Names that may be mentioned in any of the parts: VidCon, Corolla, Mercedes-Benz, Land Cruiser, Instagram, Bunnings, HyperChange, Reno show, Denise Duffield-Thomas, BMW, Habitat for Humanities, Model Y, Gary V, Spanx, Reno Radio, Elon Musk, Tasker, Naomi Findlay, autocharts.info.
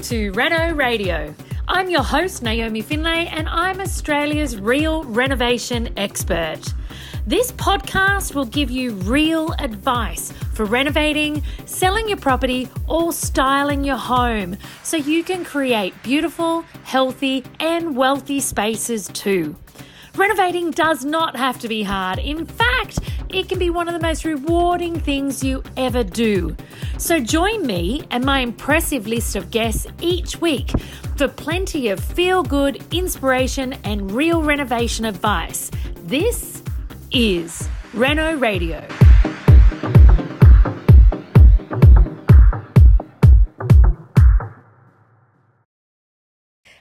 Welcome to Reno Radio. I'm your host, Naomi Findlay, and I'm Australia's real renovation expert. This podcast will give you real advice for renovating, selling your property, or styling your home so you can create beautiful, healthy, and wealthy spaces too. Renovating does not have to be hard. In fact, it can be one of the most rewarding things you ever do. So join me and my impressive list of guests each week for plenty of feel-good, inspiration and real renovation advice. This is Reno Radio.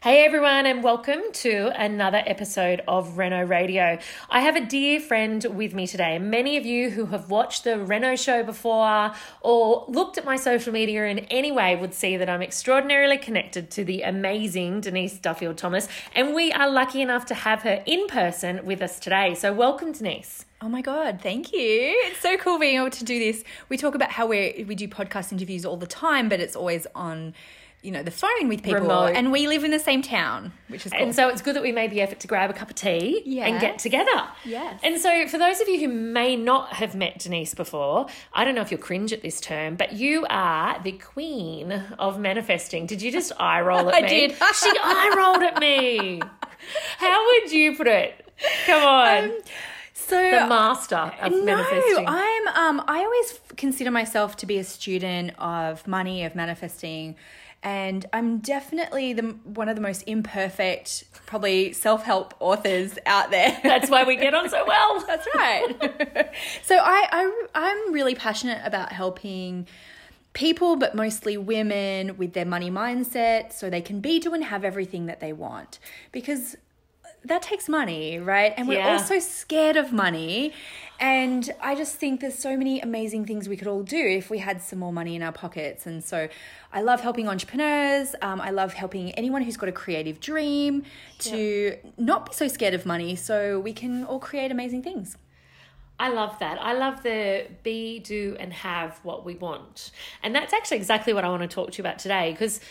Hey everyone, and welcome to another episode of Reno Radio. I have a dear friend with me today. Many of you who have watched the Reno show before or looked at my social media in any way would see that I'm extraordinarily connected to the amazing Denise Duffield-Thomas, and we are lucky enough to have her in person with us today. So welcome, Denise. Oh my God, thank you. It's so cool being able to do this. We talk about how we do podcast interviews all the time, but it's always on the phone with people. Remote. And we live in the same town, which is cool. And so it's good that we made the effort to grab a cup of tea and get together. Yes. And so for those of you who may not have met Denise before, I don't know if you'll cringe at this term, but you are the queen of manifesting. Did you just eye roll at me? I did. She eye rolled at me. How would you put it? Come on. The master of manifesting. No, I always consider myself to be a student of money, of manifesting. And I'm definitely one of the most imperfect, probably self-help authors out there. That's why we get on so well. That's right. So I'm really passionate about helping people, but mostly women, with their money mindset so they can be, do, and have everything that they want. Because that takes money, right? And we're all so scared of money. And I just think there's so many amazing things we could all do if we had some more money in our pockets. And so I love helping entrepreneurs. I love helping anyone who's got a creative dream to not be so scared of money so we can all create amazing things. I love that. I love the be, do, and have what we want. And that's actually exactly what I want to talk to you about today, because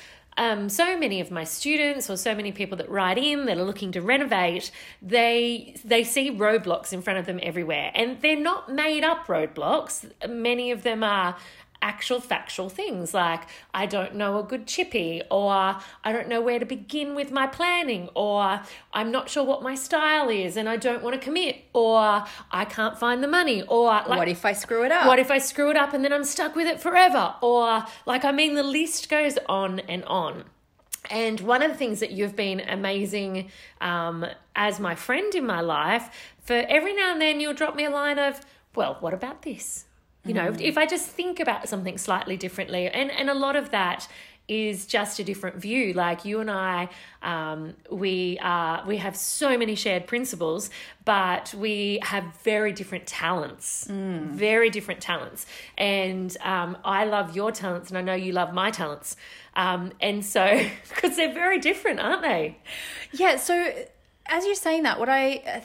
so many of my students or so many people that write in that are looking to renovate, they see roadblocks in front of them everywhere. And they're not made-up roadblocks. Many of them are actual factual things like, I don't know a good chippy, or I don't know where to begin with my planning, or I'm not sure what my style is and I don't want to commit, or I can't find the money, or like, what if I screw it up? What if I screw it up and then I'm stuck with it forever? Or the list goes on and on. And one of the things that you've been amazing as my friend in my life, for every now and then you'll drop me a line of, well, what about this? You know, if I just think about something slightly differently, and a lot of that is just a different view. Like you and I, we have so many shared principles, but we have very different talents, And I love your talents, and I know you love my talents. And so, because they're very different, aren't they? Yeah. So, as you're saying that, what I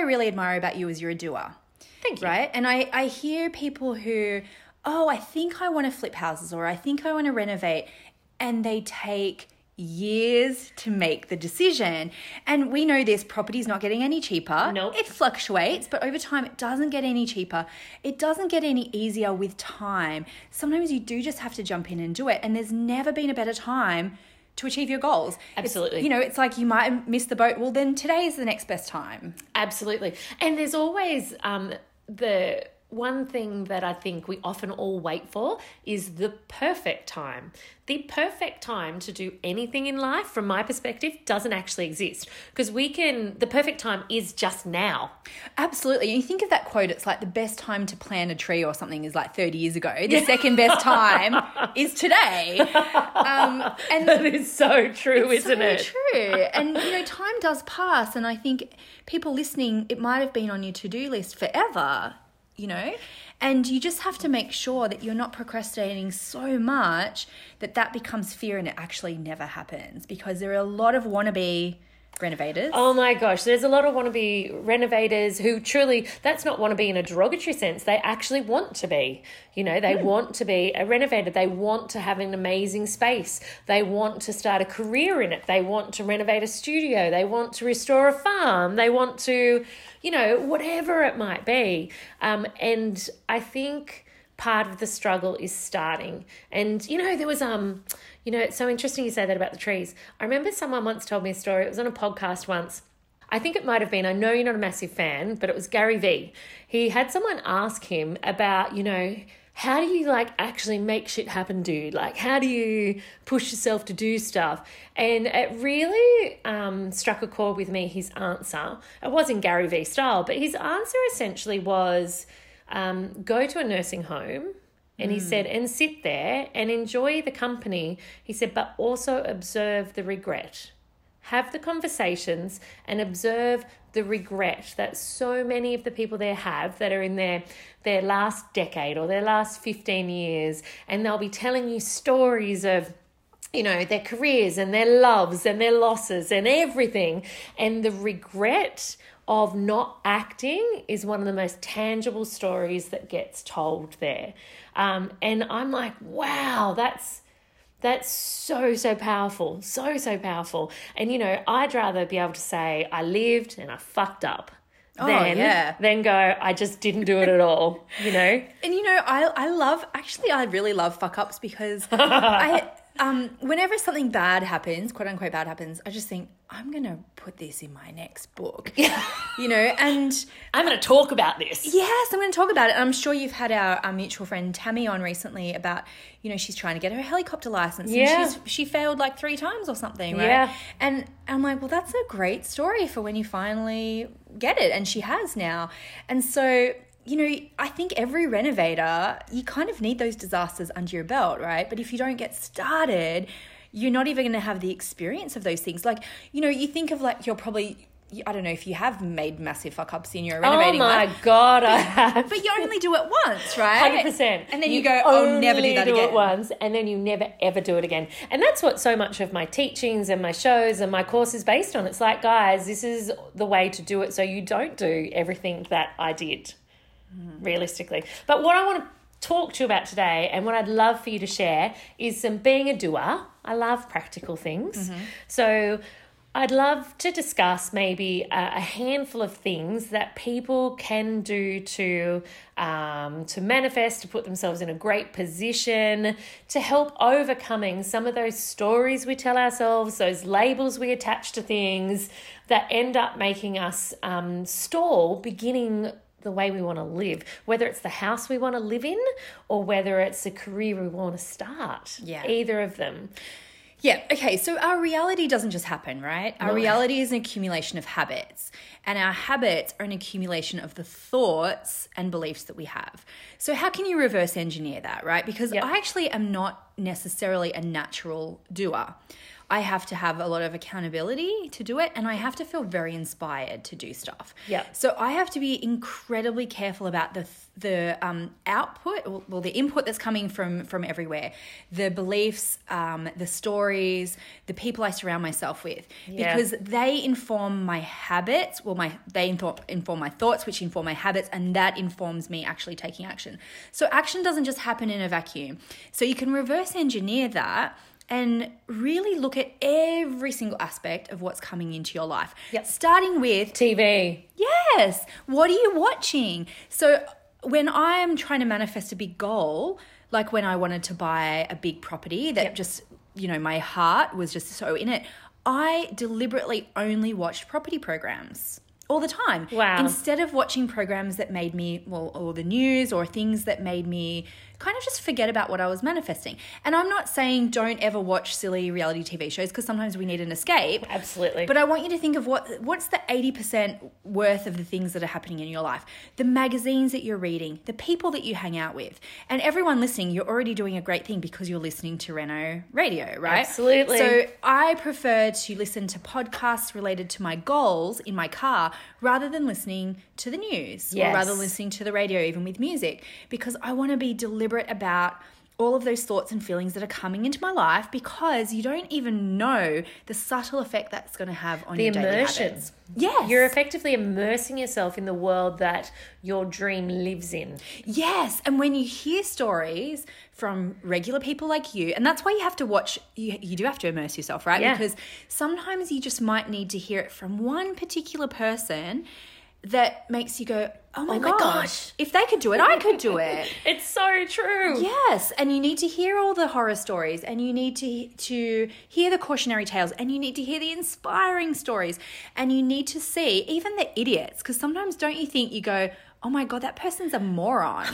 really admire about you is you're a doer. Thank you. Right? And I hear people who, I think I want to flip houses, or I think I want to renovate, and they take years to make the decision. And we know this, property's not getting any cheaper. Nope. It fluctuates, but over time it doesn't get any cheaper. It doesn't get any easier with time. Sometimes you do just have to jump in and do it, and there's never been a better time to achieve your goals. Absolutely. It's like you might miss the boat. Well, then today is the next best time. Absolutely. And there's always the one thing that I think we often all wait for is the perfect time. The perfect time to do anything in life, from my perspective, doesn't actually exist, because the perfect time is just now. Absolutely. You think of that quote, it's like the best time to plant a tree or something is like 30 years ago. The second best time is today. And that is so true, isn't it? It's so true. And, time does pass. And I think people listening, it might have been on your to-do list forever, and you just have to make sure that you're not procrastinating so much that becomes fear and it actually never happens, because there are a lot of wannabe renovators. Oh my gosh, there's a lot of wannabe renovators who truly, that's not wannabe in a derogatory sense, they actually want to be, you know, they want to be a renovator, they want to have an amazing space, they want to start a career in it, they want to renovate a studio, they want to restore a farm, they want to, you know, whatever it might be. And I think part of the struggle is starting. And, you know, there was, you know, it's so interesting you say that about the trees. I remember someone once told me a story. It was on a podcast once. I think it might have been, I know you're not a massive fan, but it was Gary V. He had someone ask him about, you know, how do you like actually make shit happen, dude? Like, how do you push yourself to do stuff? And it really struck a chord with me, his answer. It wasn't Gary V style, but his answer essentially was, go to a nursing home, and he said, and sit there and enjoy the company. He said, but also observe the regret. Have the conversations and observe the regret that so many of the people there have that are in their last decade or their last 15 years, and they'll be telling you stories of, you know, their careers and their loves and their losses and everything, and the regret of not acting is one of the most tangible stories that gets told there. And I'm like, wow, that's so powerful, so powerful. And, you know, I'd rather be able to say I lived and I fucked up than go, I just didn't do it at all, you know? And, you know, I really love fuck-ups because whenever something bad happens, quote unquote bad happens, I just think, I'm going to put this in my next book, you know, and I'm going to talk about this. Yes, I'm going to talk about it. And I'm sure you've had our mutual friend Tammy on recently about, you know, she's trying to get her helicopter license and she failed like 3 times or something, right? Yeah. And I'm like, well, that's a great story for when you finally get it. And she has now. And so, you know, I think every renovator, you kind of need those disasters under your belt, right? But if you don't get started, you're not even going to have the experience of those things. Like, you know, you think of like you're probably, I don't know if you have made massive fuck-ups in your renovating life. Oh, my God, I have. But you only do it once, right? 100%. And then you go, I'll never do that again. You do it once and then you never, ever do it again. And that's what so much of my teachings and my shows and my course is based on. It's like, guys, this is the way to do it so you don't do everything that I did. Realistically. But what I want to talk to you about today and what I'd love for you to share is some being a doer. I love practical things. Mm-hmm. So I'd love to discuss maybe a handful of things that people can do to manifest, to put themselves in a great position, to help overcoming some of those stories we tell ourselves, those labels we attach to things that end up making us stall beginning the way we want to live, whether it's the house we want to live in or whether it's a career we want to start, either of them. Yeah, okay, so our reality doesn't just happen, right? Our reality is an accumulation of habits, and our habits are an accumulation of the thoughts and beliefs that we have. So how can you reverse engineer that, right? Because I actually am not necessarily a natural doer. I have to have a lot of accountability to do it, and I have to feel very inspired to do stuff. Yeah. So I have to be incredibly careful about the output, or the input that's coming from everywhere, the beliefs, the stories, the people I surround myself with, because they inform my habits. Well, they inform my thoughts, which inform my habits, and that informs me actually taking action. So action doesn't just happen in a vacuum. So you can reverse engineer that and really look at every single aspect of what's coming into your life. Yep. Starting with TV. Yes. What are you watching? So when I'm trying to manifest a big goal, like when I wanted to buy a big property that just, you know, my heart was just so in it, I deliberately only watched property programs all the time. Wow. Instead of watching programs that made me, or the news or things that made me kind of just forget about what I was manifesting. And I'm not saying don't ever watch silly reality TV shows, because sometimes we need an escape. Absolutely. But I want you to think of what's the 80% worth of the things that are happening in your life, the magazines that you're reading, the people that you hang out with. And everyone listening, you're already doing a great thing because you're listening to Reno Radio, right? Absolutely. So I prefer to listen to podcasts related to my goals in my car rather than listening to the news or rather listening to the radio, even with music, because I want to be deliberate about all of those thoughts and feelings that are coming into my life, because you don't even know the subtle effect that's going to have on your daily habits. Yes. You're effectively immersing yourself in the world that your dream lives in. Yes. And when you hear stories from regular people like you, and that's why you have to watch, you do have to immerse yourself, right? Yeah. Because sometimes you just might need to hear it from one particular person that makes you go, oh my gosh, if they could do it, I could do it. It's so true. Yes, and you need to hear all the horror stories, and you need to hear the cautionary tales, and you need to hear the inspiring stories, and you need to see even the idiots, because sometimes don't you think you go, oh my God, that person's a moron.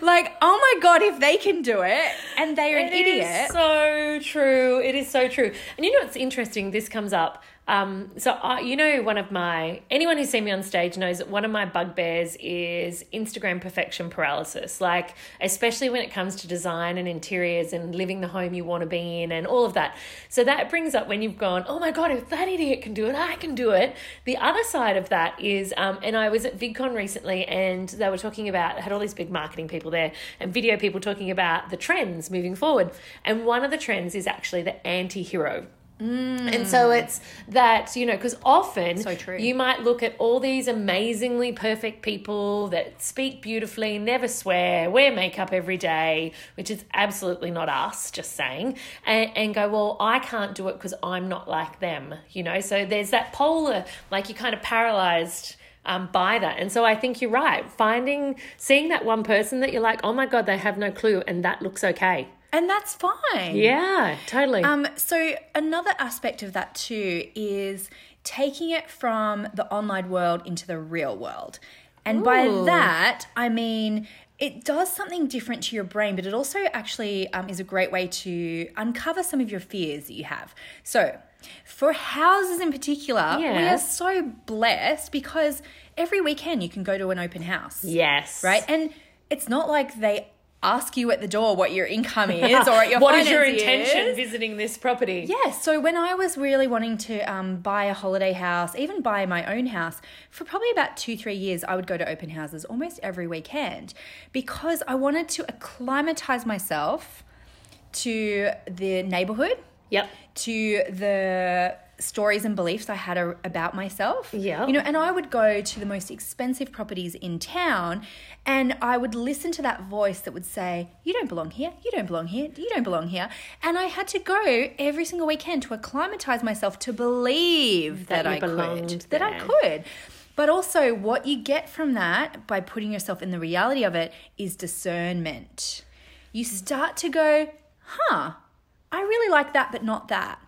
Like, oh my God, if they can do it and they are an idiot. It is so true. It is so true. And you know what's interesting? This comes up. Anyone who's seen me on stage knows that one of my bugbears is Instagram perfection paralysis, like especially when it comes to design and interiors and living the home you want to be in and all of that. So that brings up when you've gone, oh my God, if that idiot can do it, I can do it. The other side of that is, and I was at VidCon recently and they were talking about, had all these big marketing people there and video people talking about the trends moving forward. And one of the trends is actually the anti-hero. Mm. And so it's that, you know, because often you might look at all these amazingly perfect people that speak beautifully, never swear, wear makeup every day, which is absolutely not us, just saying, and go, well, I can't do it because I'm not like them, you know. So there's that polar, like you're kind of paralyzed by that. And so I think you're right. Seeing that one person that you're like, oh my God, they have no clue and that looks okay. And that's fine. Yeah, totally. So another aspect of that too is taking it from the online world into the real world. And by that, I mean it does something different to your brain, but it also actually is a great way to uncover some of your fears that you have. So for houses in particular, we are so blessed because every weekend you can go to an open house. Yes. Right? And it's not like they ask you at the door what your income is or at your what is your intention visiting this property? Yes. So when I was really wanting to buy a holiday house, even buy my own house, for probably about 2-3 years, I would go to open houses almost every weekend because I wanted to acclimatise myself to the neighbourhood, to the stories and beliefs I had about myself. Yeah. You know, and I would go to the most expensive properties in town and I would listen to that voice that would say, you don't belong here, you don't belong here, you don't belong here. And I had to go every single weekend to acclimatise myself to believe that I could. But also what you get from that by putting yourself in the reality of it is discernment. You start to go, I really like that but not that.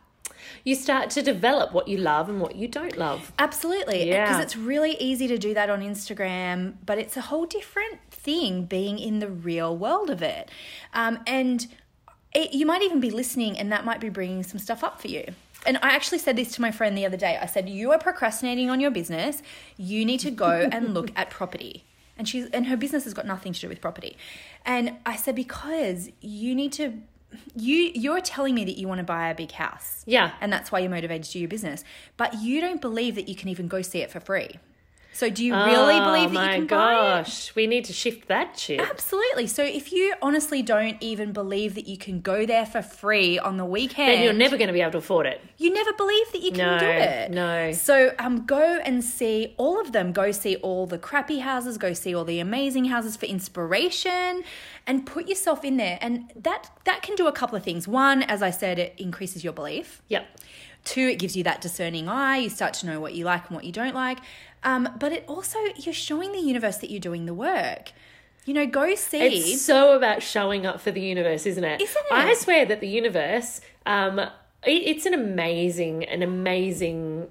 You start to develop what you love and what you don't love. Absolutely. Yeah. Because it's really easy to do that on Instagram, but it's a whole different thing being in the real world of it. You might even be listening and that might be bringing some stuff up for you. And I actually said this to my friend the other day. I said, you are procrastinating on your business. You need to go and look at property. And her business has got nothing to do with property. And I said, because you need to... You're telling me that you want to buy a big house. Yeah. And that's why you're motivated to do your business. But you don't believe that you can even go see it for free. So do you really believe that you can buy it? Oh, my gosh. We need to shift that shit. Absolutely. So if you honestly don't even believe that you can go there for free on the weekend... then you're never going to be able to afford it. You never believe that you can do it. No. So go and see all of them. Go see all the crappy houses. Go see all the amazing houses for inspiration and put yourself in there. And that can do a couple of things. One, as I said, it increases your belief. Yep. Two, it gives you that discerning eye. You start to know what you like and what you don't like. But it also, you're showing the universe that you're doing the work. You know, go see. It's so about showing up for the universe, isn't it? Isn't it? I swear that the universe, it's an amazing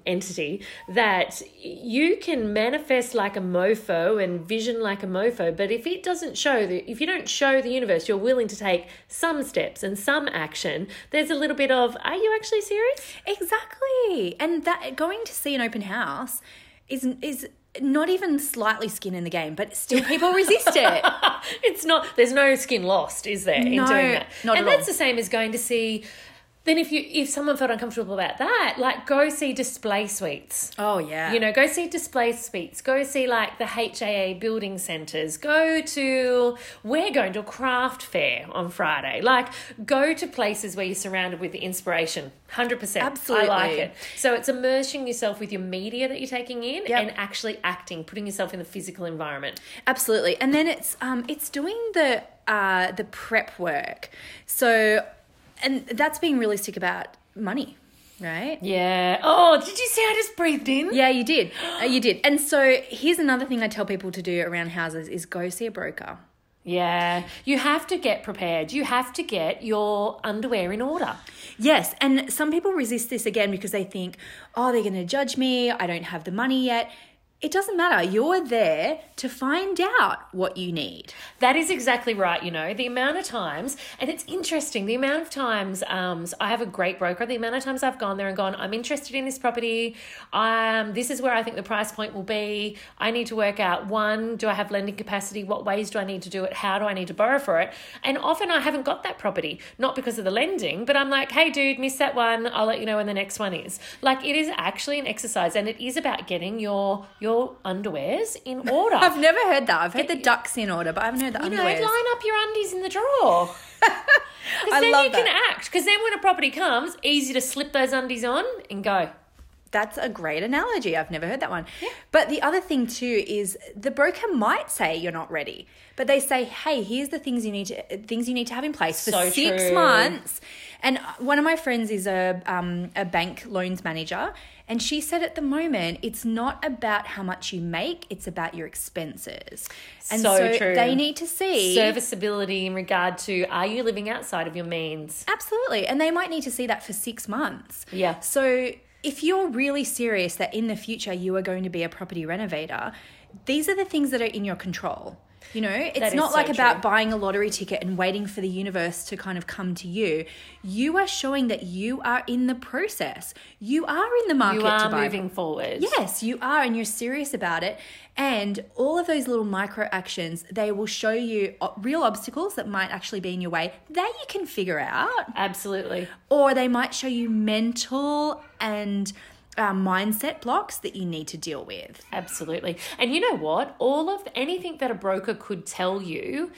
entity that you can manifest like a mofo and vision like a mofo, but if it doesn't show, if you don't show the universe you're willing to take some steps and some action, there's a little bit of, are you actually serious? Exactly. And that going to see an open house is not even slightly skin in the game, but still people resist it. There's no skin lost, is there, in doing that? Not at all. And that's the same as going to see then if someone felt uncomfortable about that, like go see display suites. Oh, yeah. You know, go see display suites. Go see like the HAA building centres. We're going to a craft fair on Friday. Like go to places where you're surrounded with inspiration. 100%. Absolutely. I like it. So it's immersing yourself with your media that you're taking in and actually acting, putting yourself in the physical environment. Absolutely. And then it's doing the prep work. So... And that's being realistic about money, right? Yeah. Oh, did you see I just breathed in? Yeah, you did. You did. And so here's another thing I tell people to do around houses is go see a broker. Yeah. You have to get prepared. You have to get your underwear in order. Yes. And some people resist this again because they think, oh, they're going to judge me. I don't have the money yet. It doesn't matter. You're there to find out what you need. That is exactly right, you know. The amount of times, and it's interesting, the amount of times I have a great broker, the amount of times I've gone there and gone, I'm interested in this property, this is where I think the price point will be, I need to work out, one, do I have lending capacity, what ways do I need to do it, how do I need to borrow for it? And often I haven't got that property, not because of the lending, but I'm like, hey, dude, miss that one, I'll let you know when the next one is. Like it is actually an exercise and it is about getting your underwear's in order. I've never heard that. I've heard the ducks in order, but I haven't heard the underwear's. You know, line up your undies in the drawer. I then love you that. Can act. Because then when a property comes, easy to slip those undies on and go. That's a great analogy. I've never heard that one. Yeah. But the other thing too is the broker might say you're not ready, but they say, "Hey, here's the things you need to have in place for 6 months." And one of my friends is a bank loans manager, and she said at the moment it's not about how much you make, it's about your expenses. And so true. They need to see serviceability in regard to are you living outside of your means? Absolutely. And they might need to see that for 6 months. Yeah. So if you're really serious that in the future you are going to be a property renovator, these are the things that are in your control. You know, it's not like about buying a lottery ticket and waiting for the universe to kind of come to you. You are showing that you are in the process. You are in the market to buy. You are moving forward. Yes, you are, and you're serious about it. And all of those little micro actions, they will show you real obstacles that might actually be in your way that you can figure out. Absolutely. Or they might show you mental and mindset blocks that you need to deal with. Absolutely. And you know what? All of anything that a broker could tell you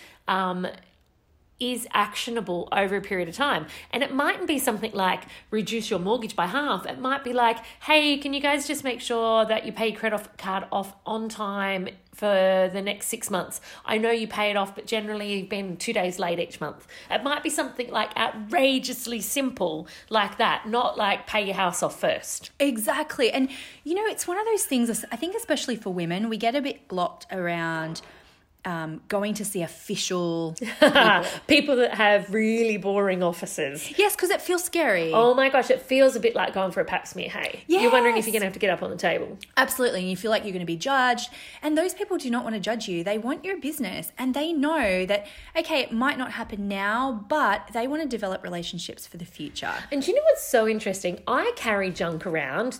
is actionable over a period of time. And it mightn't be something like reduce your mortgage by half. It might be like, hey, can you guys just make sure that you pay your credit card off on time for the next 6 months? I know you pay it off, but generally you've been 2 days late each month. It might be something like outrageously simple like that, not like pay your house off first. Exactly. And, you know, it's one of those things, I think especially for women, we get a bit blocked around going to see official people. People that have really boring offices. Yes, because it feels scary. Oh my gosh, it feels a bit like going for a pap smear, hey? Yes. You're wondering if you're going to have to get up on the table. Absolutely, and you feel like you're going to be judged. And those people do not want to judge you. They want your business and they know that, okay, it might not happen now, but they want to develop relationships for the future. And do you know what's so interesting? I carry junk around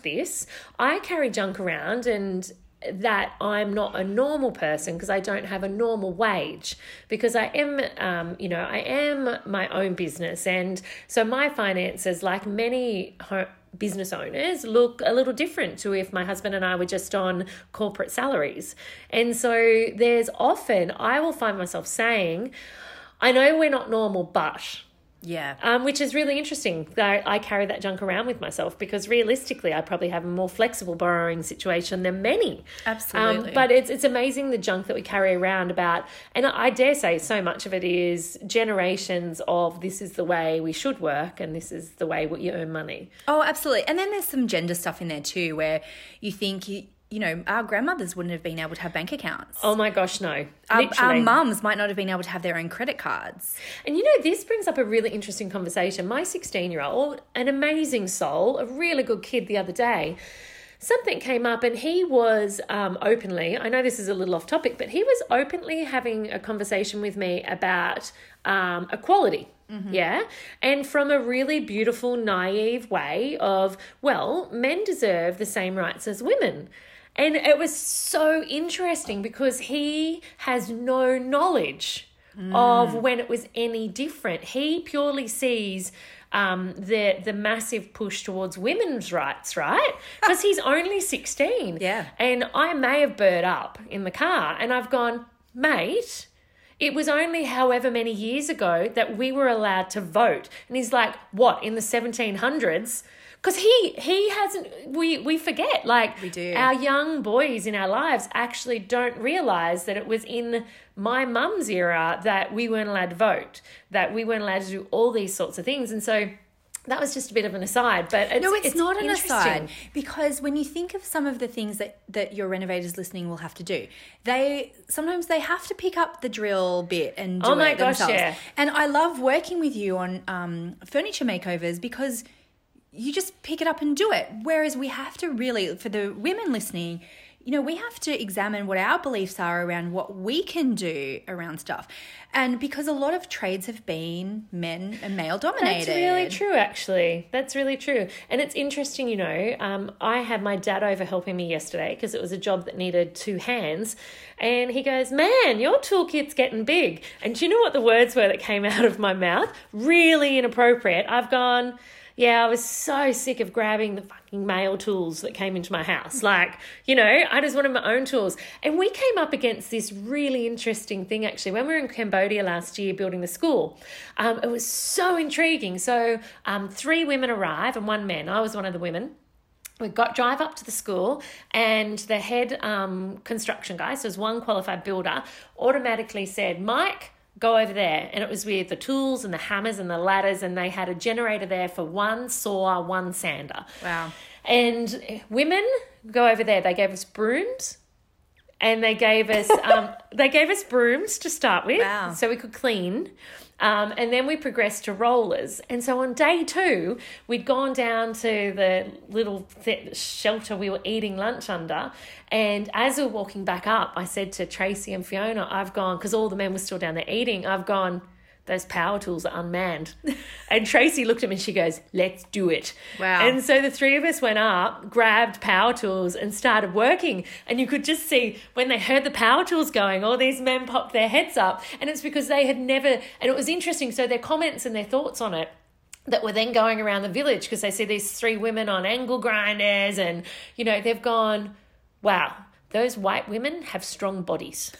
and that I'm not a normal person because I don't have a normal wage, because I am, I am my own business. And so my finances, like many business owners, look a little different to if my husband and I were just on corporate salaries. And so there's often I will find myself saying, I know we're not normal, but... Yeah. Which is really interesting that I carry that junk around with myself, because realistically I probably have a more flexible borrowing situation than many. Absolutely. But it's amazing the junk that we carry around about, and I dare say so much of it is generations of this is the way we should work and this is the way you earn money. Oh, absolutely. And then there's some gender stuff in there too where you think you know, our grandmothers wouldn't have been able to have bank accounts. Oh, my gosh, no. Our mums might not have been able to have their own credit cards. And, you know, this brings up a really interesting conversation. My 16-year-old, an amazing soul, a really good kid the other day, something came up and he was openly, I know this is a little off topic, but he was openly having a conversation with me about equality. Mm-hmm. Yeah. And from a really beautiful, naive way of, well, men deserve the same rights as women. And it was so interesting because he has no knowledge of when it was any different. He purely sees the massive push towards women's rights, right? Because he's only 16. Yeah. And I may have burred up in the car and I've gone, mate, it was only however many years ago that we were allowed to vote. And he's like, what, in the 1700s? Because he hasn't, we forget, like, we do. Our young boys in our lives actually don't realise that it was in my mum's era that we weren't allowed to vote, that we weren't allowed to do all these sorts of things. And so that was just a bit of an aside. But it's not an aside, because when you think of some of the things that your renovators listening will have to do, sometimes they have to pick up the drill bit and do it themselves. Yeah. And I love working with you on furniture makeovers because you just pick it up and do it. Whereas we have to really, for the women listening, you know, we have to examine what our beliefs are around what we can do around stuff. And because a lot of trades have been men and male dominated. That's really true, actually. That's really true. And it's interesting, you know, I had my dad over helping me yesterday because it was a job that needed two hands. And he goes, man, your toolkit's getting big. And do you know what the words were that came out of my mouth? Really inappropriate. I've gone, yeah, I was so sick of grabbing the fucking male tools that came into my house. Like, you know, I just wanted my own tools. And we came up against this really interesting thing, actually, when we were in Cambodia last year building the school. It was so intriguing. So three women arrive and one man. I was one of the women. We drive up to the school and the head construction guy, so it was one qualified builder, automatically said, Mike, go over there. And it was with the tools and the hammers and the ladders, and they had a generator there for one saw, one sander. Wow. And women, go over there. They gave us brooms and they gave us brooms to start with. Wow. So we could clean. And then we progressed to rollers. And so on day two, we'd gone down to the little shelter we were eating lunch under. And as we were walking back up, I said to Tracy and Fiona, I've gone, because all the men were still down there eating, I've gone, those power tools are unmanned. And Tracy looked at me and she goes, let's do it. Wow. And so the three of us went up, grabbed power tools and started working. And you could just see when they heard the power tools going, all these men popped their heads up. And it's because they had never, and it was interesting, so their comments and their thoughts on it that were then going around the village, because they see these three women on angle grinders and, you know, they've gone, wow, those white women have strong bodies.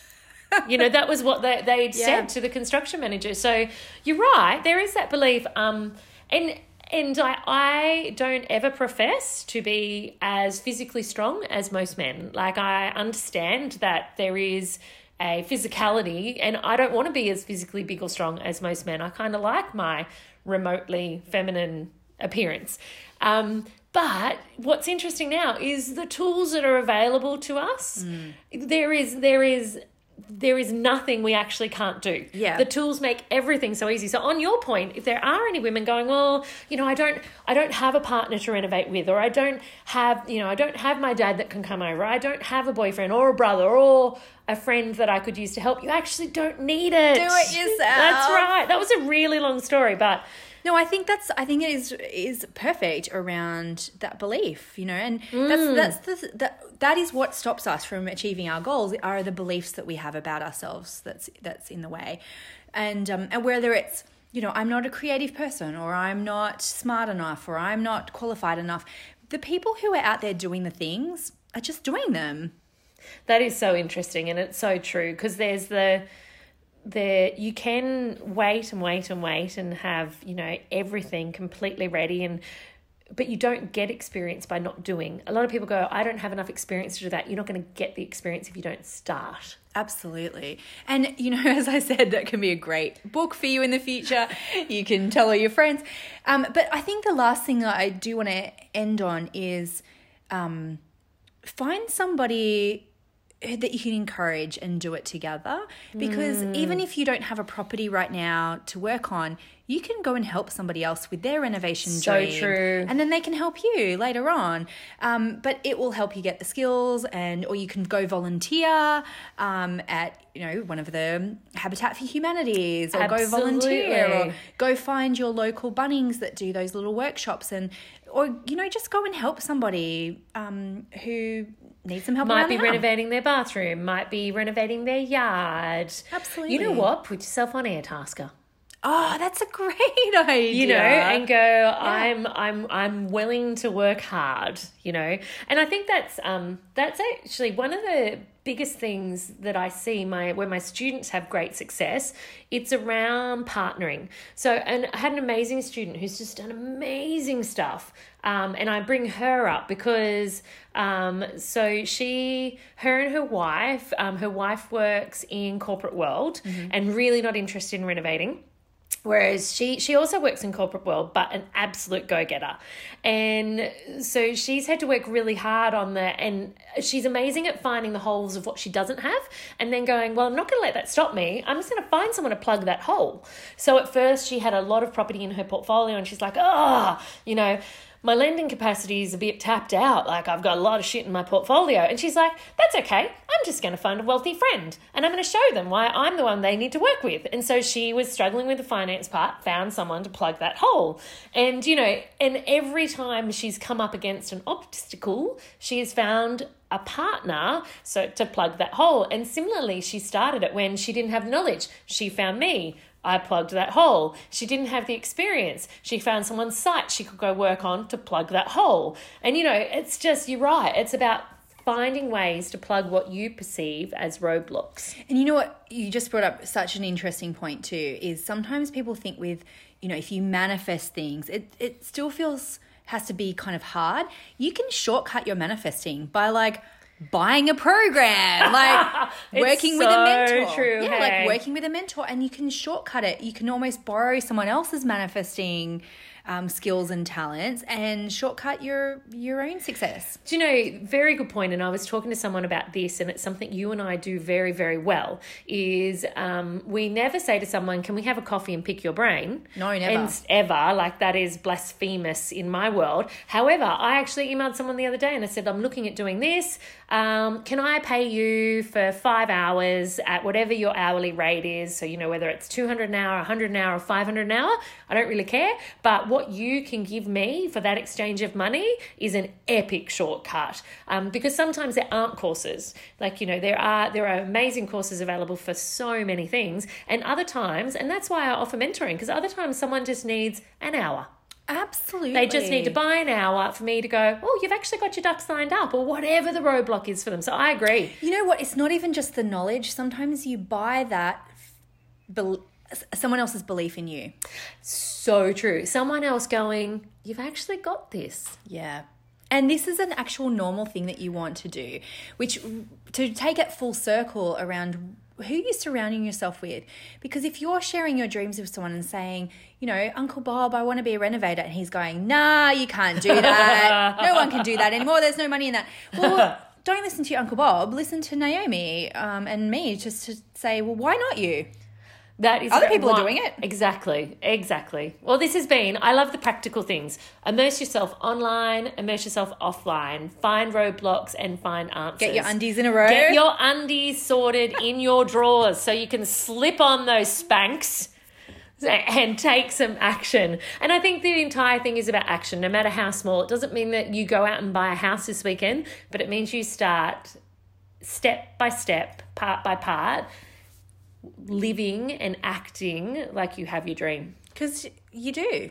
You know, that was what they'd said to the construction manager. So you're right, there is that belief. And I don't ever profess to be as physically strong as most men. Like, I understand that there is a physicality, and I don't want to be as physically big or strong as most men. I kind of like my remotely feminine appearance. But what's interesting now is the tools that are available to us. Mm. There is nothing we actually can't do. Yeah. The tools make everything so easy. So on your point, if there are any women going, well, you know, I don't have a partner to renovate with, or I don't have my dad that can come over, I don't have a boyfriend or a brother or a friend that I could use to help, you actually don't need it. Do it yourself. That's right. That was a really long story, but no, I think it is perfect around that belief, you know, and that is what stops us from achieving our goals, are the beliefs that we have about ourselves that's in the way, and whether it's, you know, I'm not a creative person, or I'm not smart enough, or I'm not qualified enough, the people who are out there doing the things are just doing them. That is so interesting, and it's so true, because there's you can wait and have, you know, everything completely ready, but you don't get experience by not doing. A lot of people go, I don't have enough experience to do that. You're not going to get the experience if you don't start. Absolutely. And, you know, as I said, that can be a great book for you in the future. You can tell all your friends. But I think the last thing that I do want to end on is find somebody that you can encourage and do it together, because even if you don't have a property right now to work on, you can go and help somebody else with their renovation dream. So true. And then they can help you later on. But it will help you get the skills, or you can go volunteer at, you know, one of the Habitat for Humanities, or Absolutely. Go volunteer, or go find your local Bunnings that do those little workshops, or, you know, just go and help somebody who – need some help. Might be renovating their bathroom, might be renovating their yard. Absolutely. You know what? Put yourself on air, Tasker. Oh, that's a great idea. You know, and go, yeah. I'm willing to work hard, you know. And I think that's actually one of the biggest things that I see where my students have great success. It's around partnering. So, and I had an amazing student who's just done amazing stuff. And I bring her up because her and her wife works in corporate world and really not interested in renovating. Whereas she also works in corporate world, but an absolute go-getter. And so she's had to work really hard on that, and she's amazing at finding the holes of what she doesn't have and then going, well, I'm not going to let that stop me. I'm just going to find someone to plug that hole. So at first she had a lot of property in her portfolio and she's like, my lending capacity is a bit tapped out. Like, I've got a lot of shit in my portfolio. And she's like, that's okay. I'm just going to find a wealthy friend and I'm going to show them why I'm the one they need to work with. And so she was struggling with the finance part, found someone to plug that hole. And, and every time she's come up against an obstacle, she has found a partner to plug that hole. And similarly, she started it when she didn't have knowledge. She found me. I plugged that hole. She didn't have the experience. She found someone's site she could go work on to plug that hole. And, it's just, you're right. It's about finding ways to plug what you perceive as roadblocks. And you know what? You just brought up such an interesting point too, is sometimes people think with, if you manifest things, it still has to be kind of hard. You can shortcut your manifesting by buying a program, working with a mentor. True, yeah, hey. Working with a mentor, and you can shortcut it. You can almost borrow someone else's manifesting skills and talents and shortcut your own success. Do you know, very good point, and I was talking to someone about this, and it's something you and I do very, very well, is we never say to someone, can we have a coffee and pick your brain? No, never. And ever. That is blasphemous in my world. However, I actually emailed someone the other day and I said, I'm looking at doing this. Can I pay you for 5 hours at whatever your hourly rate is? So, whether it's $200 an hour, $100 an hour, or $500 an hour, I don't really care. But what you can give me for that exchange of money is an epic shortcut. Because sometimes there aren't courses. There are amazing courses available for so many things. And other times, and that's why I offer mentoring, because other times someone just needs an hour. Absolutely. They just need to buy an hour for me to go, oh, you've actually got your ducks lined up, or whatever the roadblock is for them. So I agree. You know what? It's not even just the knowledge. Sometimes you buy that someone else's belief in you. So true. Someone else going, you've actually got this. Yeah. And this is an actual normal thing that you want to do, which to take it full circle around who you're surrounding yourself with. Because if you're sharing your dreams with someone and saying, Uncle Bob, I want to be a renovator, and he's going, nah, you can't do that. No one can do that anymore. There's no money in that. Well, don't listen to your Uncle Bob. Listen to Naomi and me just to say, well, why not you? That is, other people are doing it. Exactly. Well, this has been, I love the practical things. Immerse yourself online, immerse yourself offline, find roadblocks and find answers. Get your undies in a row. Get your undies sorted in your drawers so you can slip on those Spanx and take some action. And I think the entire thing is about action, no matter how small. It doesn't mean that you go out and buy a house this weekend, but it means you start step by step, part by part, living and acting like you have your dream. Because you do.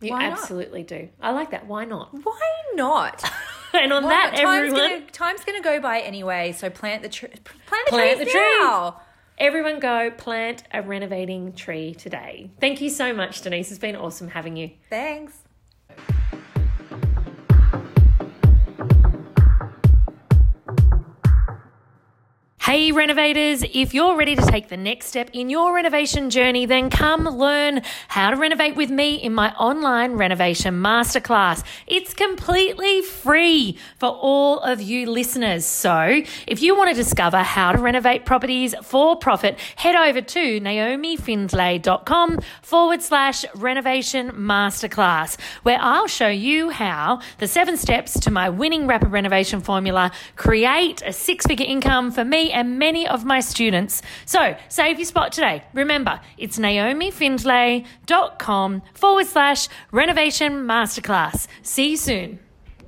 You absolutely do. I like that. Why not? Why not? And on that, everyone, time's going to go by anyway, so plant the tree now. Everyone go plant a renovating tree today. Thank you so much, Denise. It's been awesome having you. Thanks. Hey renovators, if you're ready to take the next step in your renovation journey, then come learn how to renovate with me in my online renovation masterclass. It's completely free for all of you listeners. So if you want to discover how to renovate properties for profit, head over to naomifindlay.com/renovation masterclass, where I'll show you how the 7 steps to my winning rapid renovation formula create a 6-figure income for me and many of my students. So save your spot today. Remember, it's naomifindlay.com/renovation masterclass. See you soon.